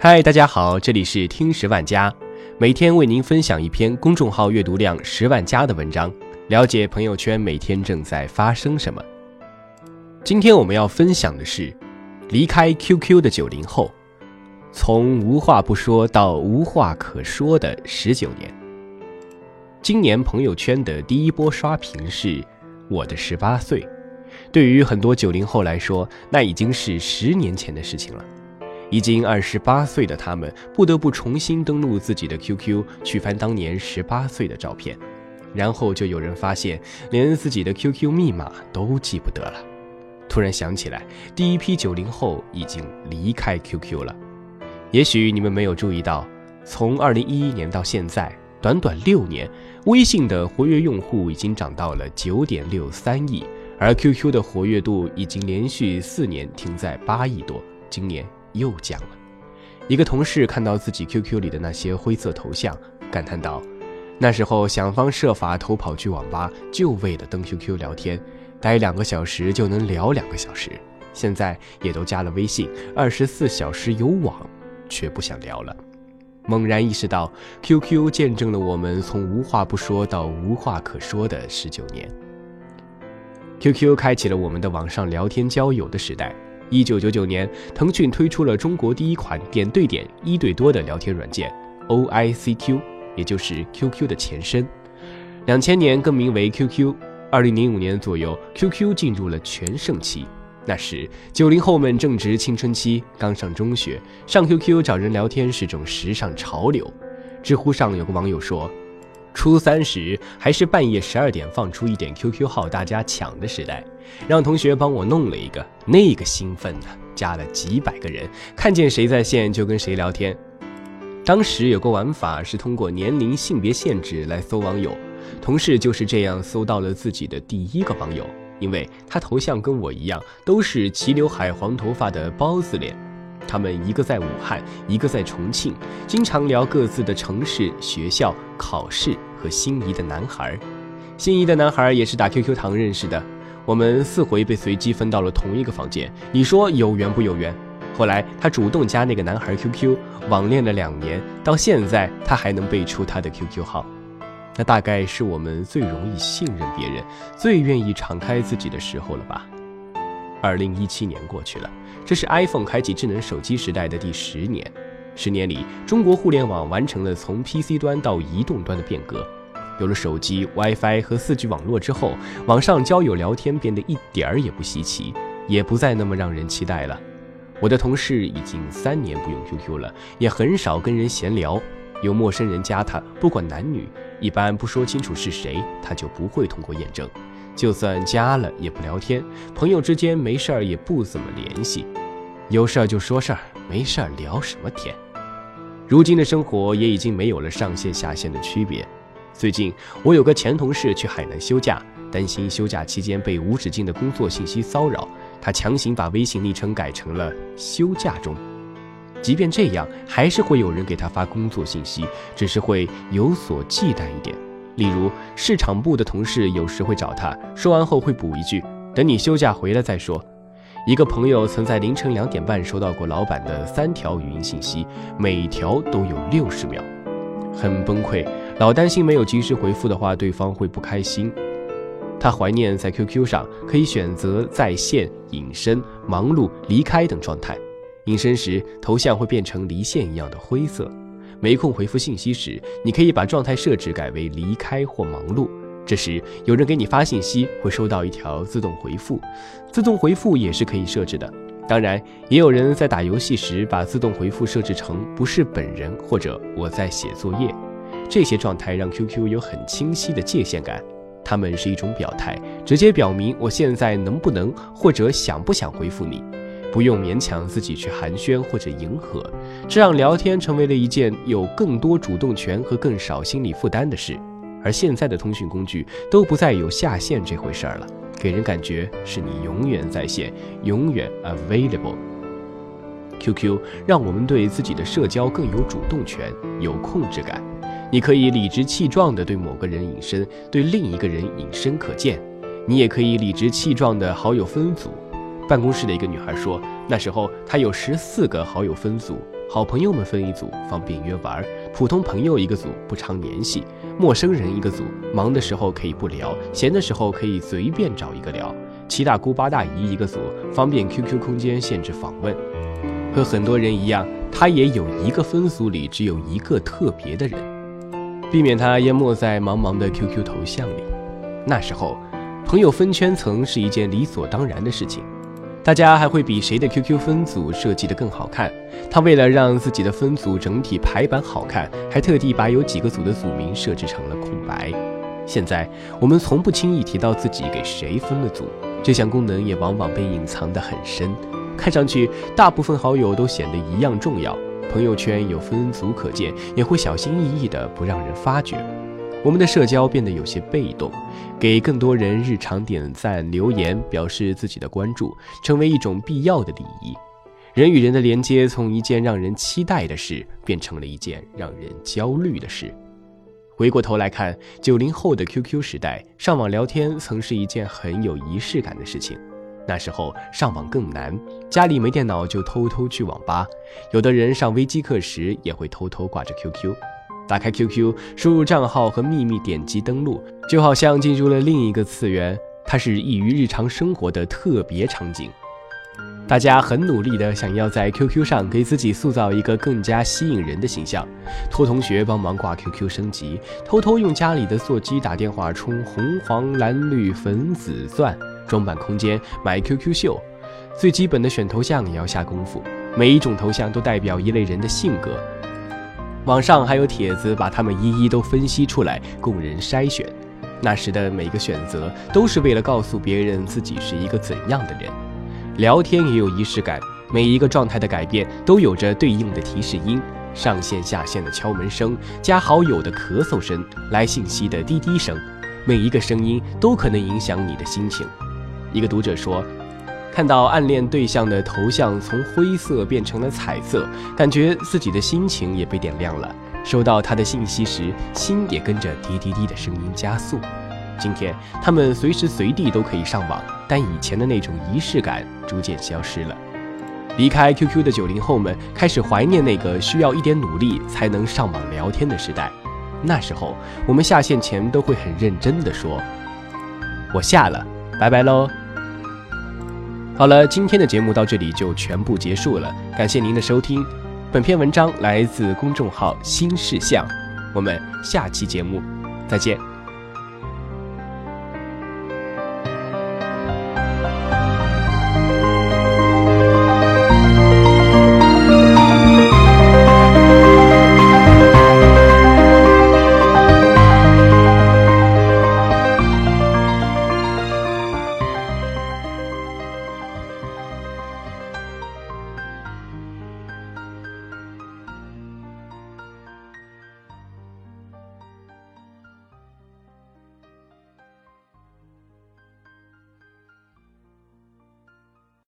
嗨，大家好，这里是听十万加，每天为您分享一篇公众号阅读量10万加的文章，了解朋友圈每天正在发生什么。今天我们要分享的是离开 QQ 的90后，从无话不说到无话可说的19年。今年朋友圈的第一波刷屏是我的18岁，对于很多90后来说，那已经是10年前的事情了。已经28岁的他们不得不重新登录自己的 QQ， 去翻当年18岁的照片，然后就有人发现连自己的 QQ 密码都记不得了。突然想起来，第一批90后已经离开 QQ 了。也许你们没有注意到，从2011年到现在短短6年，微信的活跃用户已经涨到了 9.63 亿，而 QQ 的活跃度已经连续4年停在8亿多，今年又降了。一个同事看到自己 QQ 里的那些灰色头像，感叹道：那时候想方设法偷跑去网吧，就为了登 QQ 聊天，待2个小时就能聊2个小时，现在也都加了微信，24小时有网，却不想聊了。猛然意识到 QQ 见证了我们从无话不说到无话可说的19年。 QQ 开启了我们的网上聊天交友的时代。1999年，腾讯推出了中国第一款点对点一对多的聊天软件 OICQ， 也就是 QQ 的前身。2000年更名为 QQ。2005年左右， QQ 进入了全盛期。那时90后们正值青春期，刚上中学，上 QQ 找人聊天是种时尚潮流。知乎上有个网友说，初3时还是半夜12点放出一点 QQ 号大家抢的时代，让同学帮我弄了一个，那个兴奋啊，加了几百个人，看见谁在线就跟谁聊天。当时有个玩法是通过年龄性别限制来搜网友，同事就是这样搜到了自己的第一个网友。因为他头像跟我一样，都是齐刘海黄头发的包子脸，他们一个在武汉，一个在重庆，经常聊各自的城市、学校、考试和心仪的男孩。心仪的男孩也是打 QQ 堂认识的，我们4回被随机分到了同一个房间，你说有缘不有缘？后来他主动加那个男孩 QQ， 网恋了2年，到现在他还能背出他的 QQ 号。那大概是我们最容易信任别人，最愿意敞开自己的时候了吧。2017年过去了，这是 iPhone 开启智能手机时代的第10年。10年里，中国互联网完成了从 PC 端到移动端的变革。有了手机、WiFi 和4G 网络之后，网上交友聊天变得一点儿也不稀奇，也不再那么让人期待了。我的同事已经3年不用 QQ 了，也很少跟人闲聊。有陌生人加他，不管男女，一般不说清楚是谁，他就不会通过验证，就算加了也不聊天，朋友之间没事儿也不怎么联系，有事儿就说事儿，没事儿聊什么天。如今的生活也已经没有了上线下线的区别。最近我有个前同事去海南休假，担心休假期间被无止境的工作信息骚扰，他强行把微信昵称改成了休假中。即便这样，还是会有人给他发工作信息，只是会有所忌惮一点。例如市场部的同事有时会找他，说完后会补一句，等你休假回来再说。一个朋友曾在凌晨2点半收到过老板的3条语音信息，每条都有60秒，很崩溃，老担心没有及时回复的话对方会不开心。他怀念在 QQ 上可以选择在线、隐身、忙碌、离开等状态，隐身时头像会变成离线一样的灰色，没空回复信息时，你可以把状态设置改为离开或忙碌，这时有人给你发信息会收到一条自动回复。自动回复也是可以设置的，当然也有人在打游戏时把自动回复设置成不是本人或者我在写作业，这些状态让 QQ 有很清晰的界限感。它们是一种表态，直接表明我现在能不能或者想不想回复你，不用勉强自己去寒暄或者迎合，这让聊天成为了一件有更多主动权和更少心理负担的事。而现在的通讯工具都不再有下线这回事了，给人感觉是你永远在线，永远 available。 QQ 让我们对自己的社交更有主动权，有控制感，你可以理直气壮地对某个人隐身，对另一个人隐身可见，你也可以理直气壮地好友分组。办公室的一个女孩说，那时候她有14个好友分组，好朋友们分一组，方便约玩；普通朋友一个组，不常联系；陌生人一个组，忙的时候可以不聊，闲的时候可以随便找一个聊；七大姑八大姨一个组，方便 QQ 空间限制访问。和很多人一样，他也有一个分组里只有一个特别的人，避免他淹没在茫茫的 QQ 头像里。那时候，朋友分圈层是一件理所当然的事情。大家还会比谁的 QQ 分组设计得更好看。他为了让自己的分组整体排版好看，还特地把有几个组的组名设置成了空白。现在我们从不轻易提到自己给谁分了组，这项功能也往往被隐藏得很深，看上去大部分好友都显得一样重要。朋友圈有分组可见，也会小心翼翼地不让人发觉。我们的社交变得有些被动，给更多人日常点赞留言，表示自己的关注，成为一种必要的礼仪。人与人的连接从一件让人期待的事变成了一件让人焦虑的事。回过头来看，90后的 QQ 时代，上网聊天曾是一件很有仪式感的事情。那时候上网更难，家里没电脑就偷偷去网吧，有的人上微机课时也会偷偷挂着 QQ。打开 QQ， 输入账号和秘密，点击登录，就好像进入了另一个次元，它是易于日常生活的特别场景。大家很努力地想要在 QQ 上给自己塑造一个更加吸引人的形象，托同学帮忙挂 QQ 升级，偷偷用家里的座机打电话充红黄蓝绿粉紫钻，装扮空间，买 QQ 秀，最基本的选头像也要下功夫，每一种头像都代表一类人的性格。网上还有帖子把他们一一都分析出来，供人筛选。那时的每个选择都是为了告诉别人自己是一个怎样的人。聊天也有仪式感，每一个状态的改变都有着对应的提示音，上线下线的敲门声，加好友的咳嗽声，来信息的滴滴声，每一个声音都可能影响你的心情。一个读者说，看到暗恋对象的头像从灰色变成了彩色，感觉自己的心情也被点亮了。收到他的信息时，心也跟着滴滴滴的声音加速。今天他们随时随地都可以上网，但以前的那种仪式感逐渐消失了。离开 QQ 的90后们开始怀念那个需要一点努力才能上网聊天的时代。那时候我们下线前都会很认真地说，我下了，拜拜喽。好了，今天的节目到这里就全部结束了，感谢您的收听。本篇文章来自公众号新事项，我们下期节目再见。